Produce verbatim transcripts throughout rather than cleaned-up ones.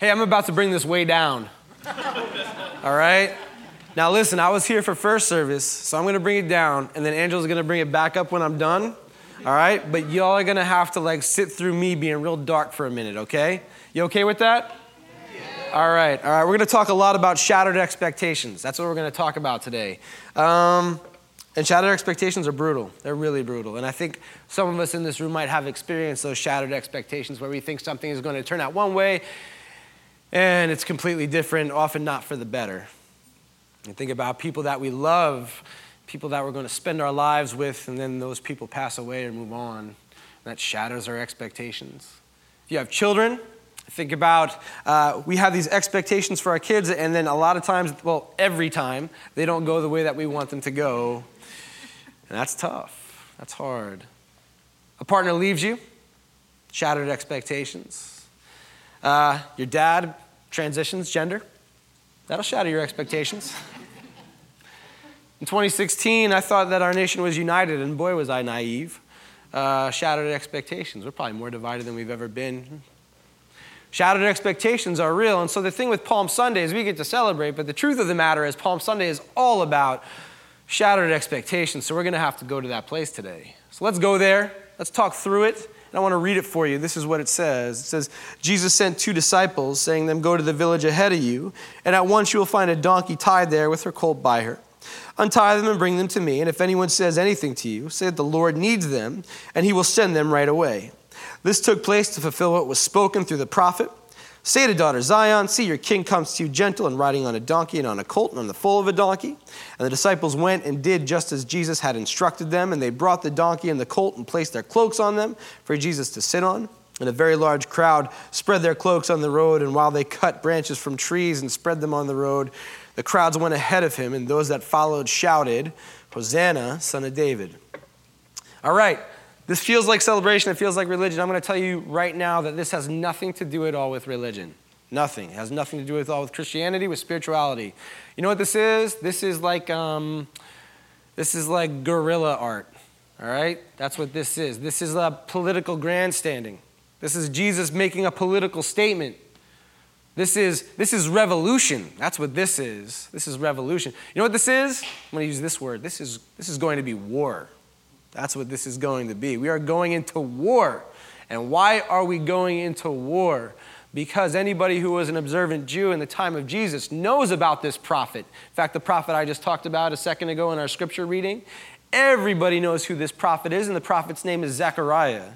hey, I'm about to bring this way down. All right? Now listen, I was here for first service, so I'm going to bring it down, and then Angela's going to bring it back up when I'm done. All right? But y'all are going to have to like sit through me being real dark for a minute, okay? You okay with that? All right, all right. We're going to talk a lot about shattered expectations. That's what we're going to talk about today. Um, and shattered expectations are brutal. They're really brutal. And I think some of us in this room might have experienced those shattered expectations where we think something is going to turn out one way and it's completely different, often not for the better. And think about people that we love, people that we're going to spend our lives with, and then those people pass away or move on. And that shatters our expectations. If you have children, think about, uh, we have these expectations for our kids, and then a lot of times, well, every time, they don't go the way that we want them to go. And that's tough. That's hard. A partner leaves you, shattered expectations. Uh, your dad transitions gender. That'll shatter your expectations. In twenty sixteen, I thought that our nation was united, and boy, was I naive. Uh, shattered expectations. We're probably more divided than we've ever been. Shattered expectations are real. And so the thing with Palm Sunday is we get to celebrate, but the truth of the matter is Palm Sunday is all about shattered expectations. So we're going to have to go to that place today. So let's go there. Let's talk through it. And I want to read it for you. This is what it says. It says, Jesus sent two disciples, saying to them, go to the village ahead of you, and at once you will find a donkey tied there with her colt by her. Untie them and bring them to me. And if anyone says anything to you, say that the Lord needs them, and he will send them right away. This took place to fulfill what was spoken through the prophet. Say to daughter Zion, see your king comes to you gentle and riding on a donkey and on a colt and on the foal of a donkey. And the disciples went and did just as Jesus had instructed them. And they brought the donkey and the colt and placed their cloaks on them for Jesus to sit on. And a very large crowd spread their cloaks on the road. And while they cut branches from trees and spread them on the road, the crowds went ahead of him. And those that followed shouted, Hosanna, Son of David. All right. This feels like celebration. It feels like religion. I'm going to tell you right now that this has nothing to do at all with religion. Nothing. It has nothing to do at all with Christianity, with spirituality. You know what this is? This is like um, this is like guerrilla art. All right? That's what this is. This is a political grandstanding. This is Jesus making a political statement. This is this is revolution. That's what this is. This is revolution. You know what this is? I'm going to use this word. This is this is going to be war. That's what this is going to be. We are going into war. And why are we going into war? Because anybody who was an observant Jew in the time of Jesus knows about this prophet. In fact, the prophet I just talked about a second ago in our scripture reading, everybody knows who this prophet is, and the prophet's name is Zechariah.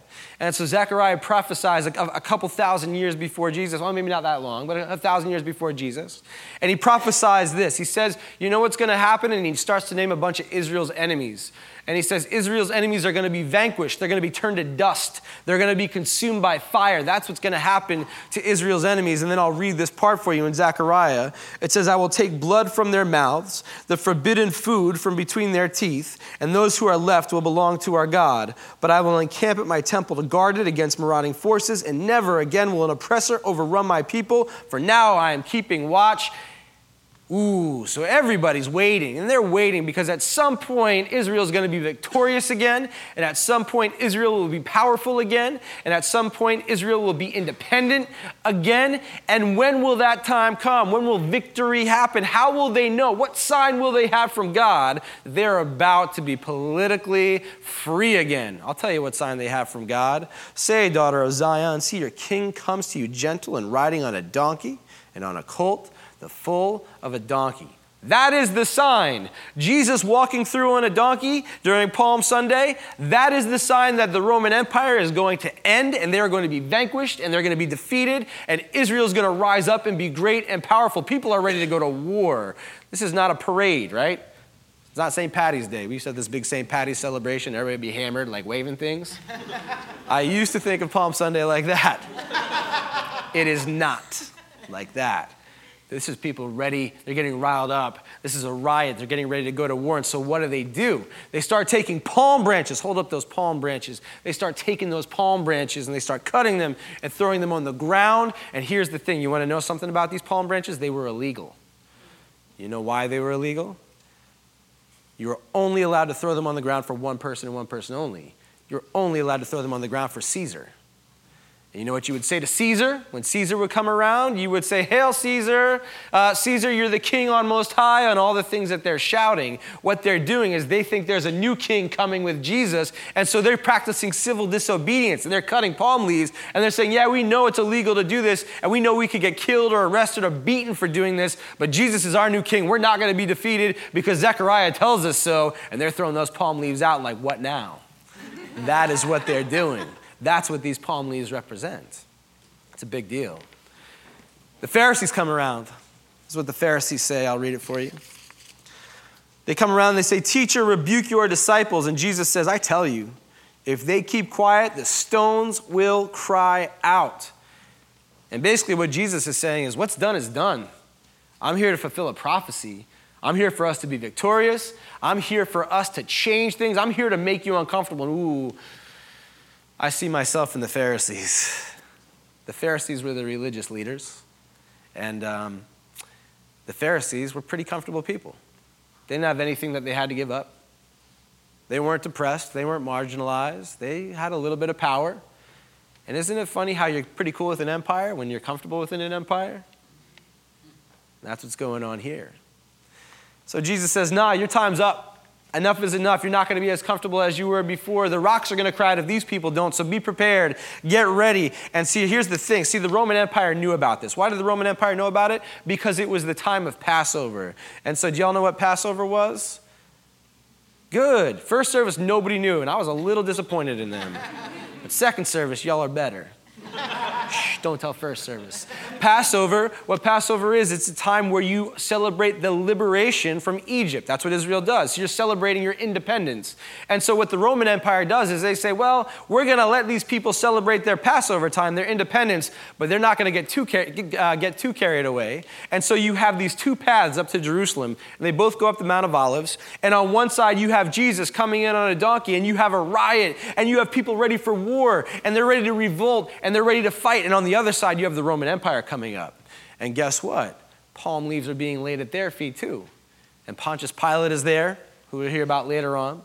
And so Zechariah prophesies a, a couple thousand years before Jesus. Well, maybe not that long, but a, a thousand years before Jesus. And he prophesies this. He says, you know what's going to happen? And he starts to name a bunch of Israel's enemies. And he says, Israel's enemies are going to be vanquished. They're going to be turned to dust. They're going to be consumed by fire. That's what's going to happen to Israel's enemies. And then I'll read this part for you in Zechariah. It says, I will take blood from their mouths, the forbidden food from between their teeth, and those who are left will belong to our God. But I will encamp at my temple to guard it against marauding forces, and never again will an oppressor overrun my people. For now I am keeping watch. Ooh, so everybody's waiting, and they're waiting because at some point Israel's going to be victorious again, and at some point Israel will be powerful again, and at some point Israel will be independent again. And when will that time come? When will victory happen? How will they know? What sign will they have from God that they're about to be politically free again? I'll tell you what sign they have from God. Say, daughter of Zion, see your king comes to you gentle and riding on a donkey and on a colt, the foal of a donkey. That is the sign. Jesus walking through on a donkey during Palm Sunday, that is the sign that the Roman Empire is going to end, and they're going to be vanquished, and they're going to be defeated, and Israel's going to rise up and be great and powerful. People are ready to go to war. This is not a parade, right? It's not Saint Patty's Day. We used to have this big Saint Patty's celebration. Everybody would be hammered, like waving things. I used to think of Palm Sunday like that. It is not like that. This is people ready. They're getting riled up. This is a riot. They're getting ready to go to war. And so what do they do? They start taking palm branches. Hold up those palm branches. They start taking those palm branches, and they start cutting them and throwing them on the ground. And here's the thing. You want to know something about these palm branches? They were illegal. You know why they were illegal? You were only allowed to throw them on the ground for one person and one person only. You're only allowed to throw them on the ground for Caesar. And you know what you would say to Caesar? When Caesar would come around, you would say, "Hail Caesar, uh, Caesar, you're the king on most high," on all the things that they're shouting. What they're doing is they think there's a new king coming with Jesus, and so they're practicing civil disobedience, and they're cutting palm leaves, and they're saying, "Yeah, we know it's illegal to do this, and we know we could get killed or arrested or beaten for doing this, but Jesus is our new king. We're not going to be defeated because Zechariah tells us so," and they're throwing those palm leaves out like, "What now?" That is what they're doing. That's what these palm leaves represent. It's a big deal. The Pharisees come around. This is what the Pharisees say. I'll read it for you. They come around and they say, "Teacher, rebuke your disciples." And Jesus says, "I tell you, if they keep quiet, the stones will cry out." And basically what Jesus is saying is, what's done is done. I'm here to fulfill a prophecy. I'm here for us to be victorious. I'm here for us to change things. I'm here to make you uncomfortable. Ooh, I see myself in the Pharisees. The Pharisees were the religious leaders. And um, the Pharisees were pretty comfortable people. They didn't have anything that they had to give up. They weren't depressed. They weren't marginalized. They had a little bit of power. And isn't it funny how you're pretty cool with an empire when you're comfortable within an empire? That's what's going on here. So Jesus says, nah, your time's up. Enough is enough. You're not going to be as comfortable as you were before. The rocks are going to cry out if these people don't. So be prepared. Get ready. And see, here's the thing. See, the Roman Empire knew about this. Why did the Roman Empire know about it? Because it was the time of Passover. And so do y'all know what Passover was? Good. First service, nobody knew. And I was a little disappointed in them. But second service, y'all are better. Shh, don't tell first service. Passover, what Passover is, it's a time where you celebrate the liberation from Egypt. That's what Israel does. So you're celebrating your independence. And so what the Roman Empire does is they say, well, we're going to let these people celebrate their Passover time, their independence, but they're not going to get too car- uh, get too carried away. And so you have these two paths up to Jerusalem, and they both go up the Mount of Olives. And on one side, you have Jesus coming in on a donkey, and you have a riot, and you have people ready for war, and they're ready to revolt, and they're ready to fight. And on the other side, you have the Roman Empire coming up. And guess what? Palm leaves are being laid at their feet too. And Pontius Pilate is there, who we'll hear about later on.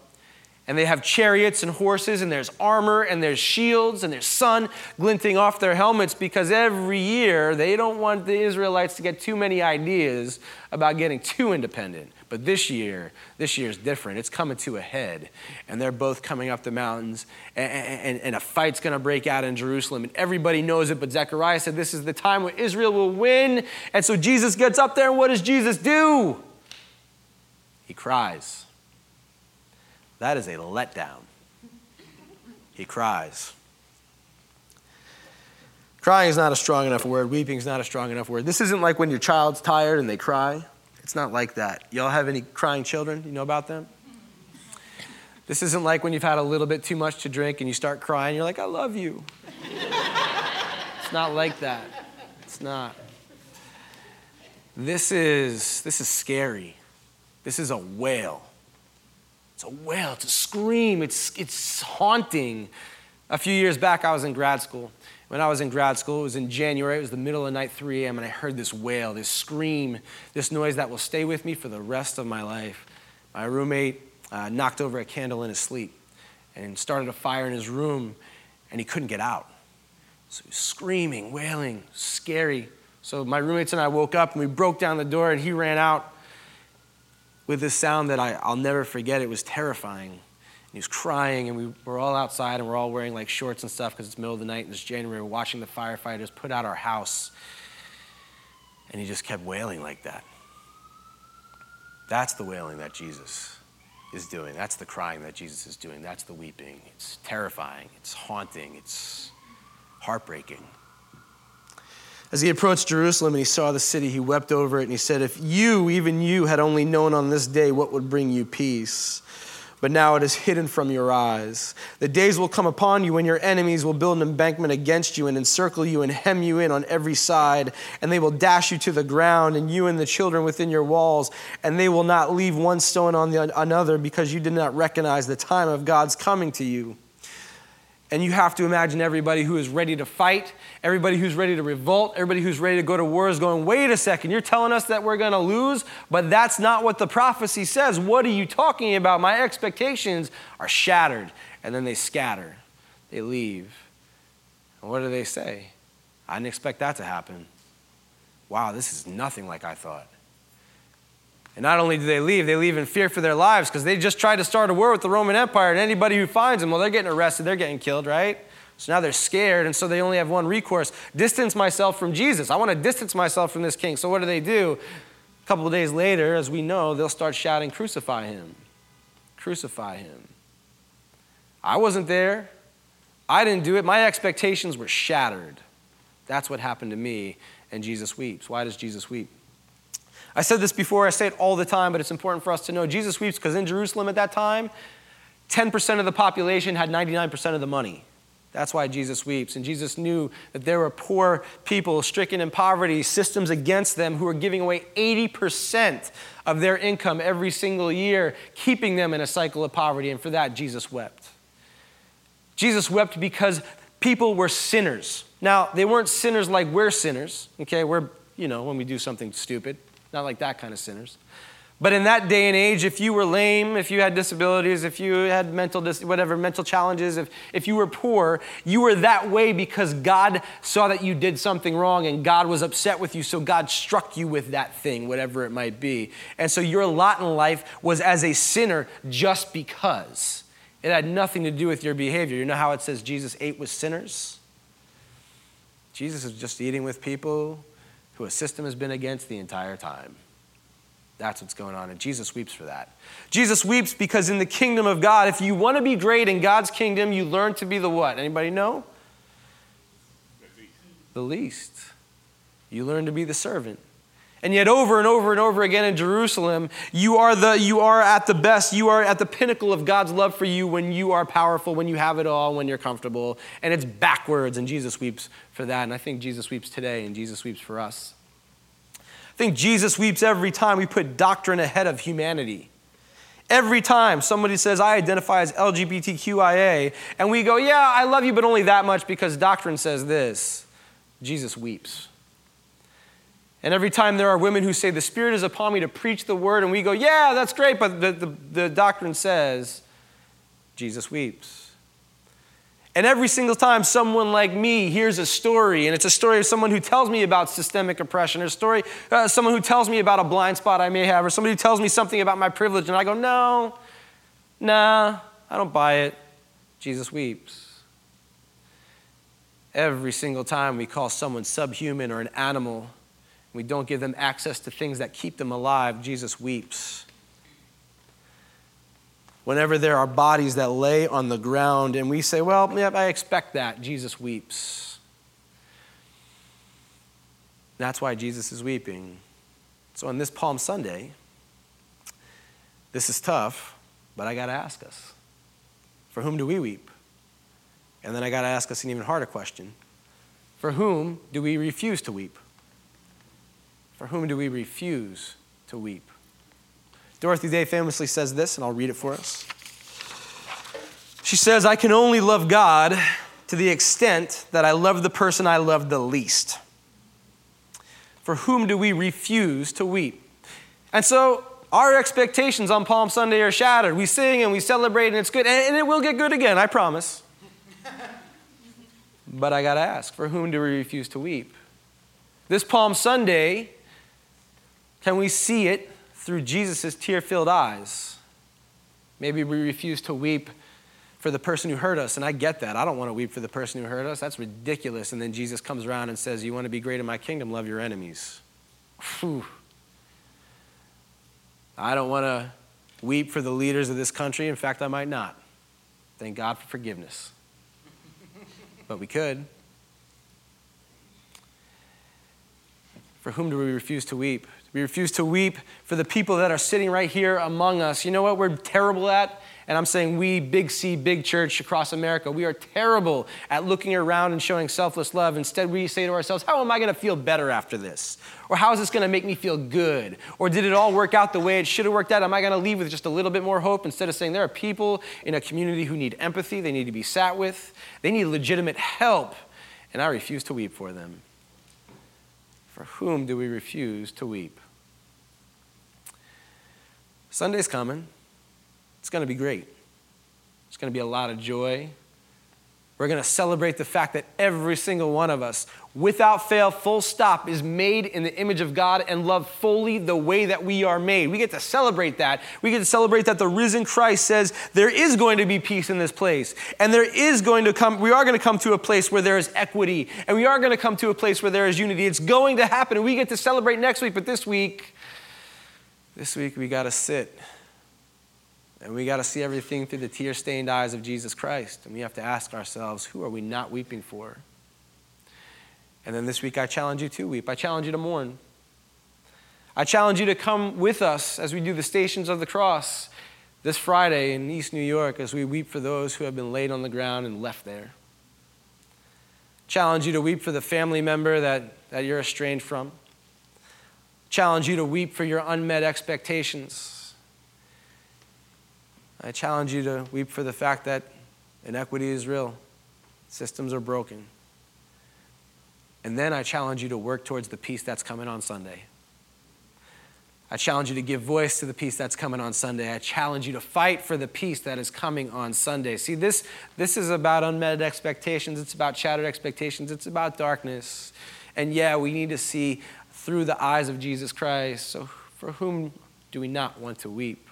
And they have chariots and horses, and there's armor, and there's shields, and there's sun glinting off their helmets, because every year they don't want the Israelites to get too many ideas about getting too independent. But this year, this year's different. It's coming to a head. And they're both coming up the mountains, and, and, and a fight's going to break out in Jerusalem. And everybody knows it, but Zechariah said this is the time when Israel will win. And so Jesus gets up there, and what does Jesus do? He cries. That is a letdown. He cries. Crying is not a strong enough word. Weeping is not a strong enough word. This isn't like when your child's tired and they cry. It's not like that. Y'all have any crying children? You know about them? This isn't like when you've had a little bit too much to drink and you start crying. You're like, I love you. It's not like that. It's not. This is, this is scary. This is a wail. It's a wail. It's a scream. It's, it's haunting. A few years back, I was in grad school. When I was in grad school, it was in January, it was the middle of the night, three a.m., and I heard this wail, this scream, this noise that will stay with me for the rest of my life. My roommate uh, knocked over a candle in his sleep and started a fire in his room, and he couldn't get out. So he was screaming, wailing, scary. So my roommates and I woke up, and we broke down the door, and he ran out with this sound that I, I'll never forget. It was terrifying. He was crying, and we were all outside, and we're all wearing like shorts and stuff because it's middle of the night and it's January. We're watching the firefighters put out our house, and he just kept wailing like that. That's the wailing that Jesus is doing. That's the crying that Jesus is doing. That's the weeping. It's terrifying. It's haunting. It's heartbreaking. As he approached Jerusalem and he saw the city, he wept over it, and he said, if you, even you, had only known on this day what would bring you peace, but now it is hidden from your eyes. The days will come upon you when your enemies will build an embankment against you and encircle you and hem you in on every side, and they will dash you to the ground, and you and the children within your walls, and they will not leave one stone on the another, because you did not recognize the time of God's coming to you. And you have to imagine everybody who is ready to fight, everybody who's ready to revolt, everybody who's ready to go to war is going, wait a second, you're telling us that we're going to lose? But that's not what the prophecy says. What are you talking about? My expectations are shattered. And then they scatter. They leave. And what do they say? I didn't expect that to happen. Wow, this is nothing like I thought. And not only do they leave, they leave in fear for their lives because they just tried to start a war with the Roman Empire, and anybody who finds them, well, they're getting arrested, they're getting killed, right? So now they're scared, and so they only have one recourse. Distance myself from Jesus. I want to distance myself from this king. So what do they do? A couple of days later, as we know, they'll start shouting, crucify him, crucify him. I wasn't there. I didn't do it. My expectations were shattered. That's what happened to me, and Jesus weeps. Why does Jesus weep? I said this before, I say it all the time, but it's important for us to know. Jesus weeps because in Jerusalem at that time, ten percent of the population had ninety-nine percent of the money. That's why Jesus weeps. And Jesus knew that there were poor people stricken in poverty, systems against them who were giving away eighty percent of their income every single year, keeping them in a cycle of poverty. And for that, Jesus wept. Jesus wept because people were sinners. Now, they weren't sinners like we're sinners, okay? We're, you know, when we do something stupid. Not like that kind of sinners. But in that day and age, if you were lame, if you had disabilities, if you had mental dis- whatever mental challenges, if, if you were poor, you were that way because God saw that you did something wrong and God was upset with you, so God struck you with that thing, whatever it might be. And so your lot in life was as a sinner just because. It had nothing to do with your behavior. You know how it says Jesus ate with sinners? Jesus is just eating with people who a system has been against the entire time. That's what's going on, and Jesus weeps for that. Jesus weeps because in the kingdom of God, if you want to be great in God's kingdom, you learn to be the what? Anybody know? The least. The least. You learn to be the servant. And yet over and over and over again in Jerusalem, you are the you are at the best, you are at the pinnacle of God's love for you when you are powerful, when you have it all, when you're comfortable. And it's backwards, and Jesus weeps for that. And I think Jesus weeps today, and Jesus weeps for us. I think Jesus weeps every time we put doctrine ahead of humanity. Every time somebody says, I identify as L G B T Q I A, and we go, yeah, I love you, but only that much because doctrine says this, Jesus weeps. And every time there are women who say, the Spirit is upon me to preach the word, and we go, yeah, that's great, but the, the, the doctrine says, Jesus weeps. And every single time someone like me hears a story, and it's a story of someone who tells me about systemic oppression, or a story, uh, someone who tells me about a blind spot I may have, or somebody who tells me something about my privilege, and I go, no, nah, I don't buy it. Jesus weeps. Every single time we call someone subhuman or an animal, we don't give them access to things that keep them alive, Jesus weeps. Whenever there are bodies that lay on the ground and we say, well, yeah, I expect that, Jesus weeps. That's why Jesus is weeping. So on this Palm Sunday, this is tough, but I got to ask us, for whom do we weep? And then I got to ask us an even harder question. For whom do we refuse to weep? For whom do we refuse to weep? Dorothy Day famously says this, and I'll read it for us. She says, I can only love God to the extent that I love the person I love the least. For whom do we refuse to weep? And so our expectations on Palm Sunday are shattered. We sing and we celebrate and it's good, and it will get good again, I promise. But I got to ask, for whom do we refuse to weep? This Palm Sunday, can we see it through Jesus' tear-filled eyes? Maybe we refuse to weep for the person who hurt us, and I get that. I don't want to weep for the person who hurt us. That's ridiculous. And then Jesus comes around and says, you want to be great in my kingdom, love your enemies. Whew. I don't want to weep for the leaders of this country. In fact, I might not. Thank God for forgiveness. But we could. For whom do we refuse to weep? We refuse to weep for the people that are sitting right here among us. You know what we're terrible at? And I'm saying we, big C, big church across America, we are terrible at looking around and showing selfless love. Instead, we say to ourselves, how am I going to feel better after this? Or how is this going to make me feel good? Or did it all work out the way it should have worked out? Am I going to leave with just a little bit more hope? Instead of saying there are people in a community who need empathy, they need to be sat with, they need legitimate help, and I refuse to weep for them. For whom do we refuse to weep? Sunday's coming. It's going to be great. It's going to be a lot of joy. We're going to celebrate the fact that every single one of us, without fail, full stop, is made in the image of God and loved fully the way that we are made. We get to celebrate that. We get to celebrate that the risen Christ says there is going to be peace in this place. And there is going to come, we are going to come to a place where there is equity. And we are going to come to a place where there is unity. It's going to happen. And we get to celebrate next week. But this week, this week we got to sit. And we got to see everything through the tear-stained eyes of Jesus Christ. And we have to ask ourselves, who are we not weeping for? And then this week, I challenge you to weep. I challenge you to mourn. I challenge you to come with us as we do the Stations of the Cross this Friday in East New York as we weep for those who have been laid on the ground and left there. Challenge you to weep for the family member that, that you're estranged from. Challenge you to weep for your unmet expectations. I challenge you to weep for the fact that inequity is real. Systems are broken. And then I challenge you to work towards the peace that's coming on Sunday. I challenge you to give voice to the peace that's coming on Sunday. I challenge you to fight for the peace that is coming on Sunday. See, this, this is about unmet expectations. It's about shattered expectations. It's about darkness. And yeah, we need to see through the eyes of Jesus Christ. So for whom do we not want to weep?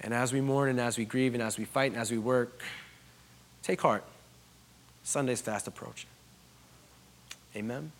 And as we mourn and as we grieve and as we fight and as we work, take heart. Sunday's fast approaching. Amen.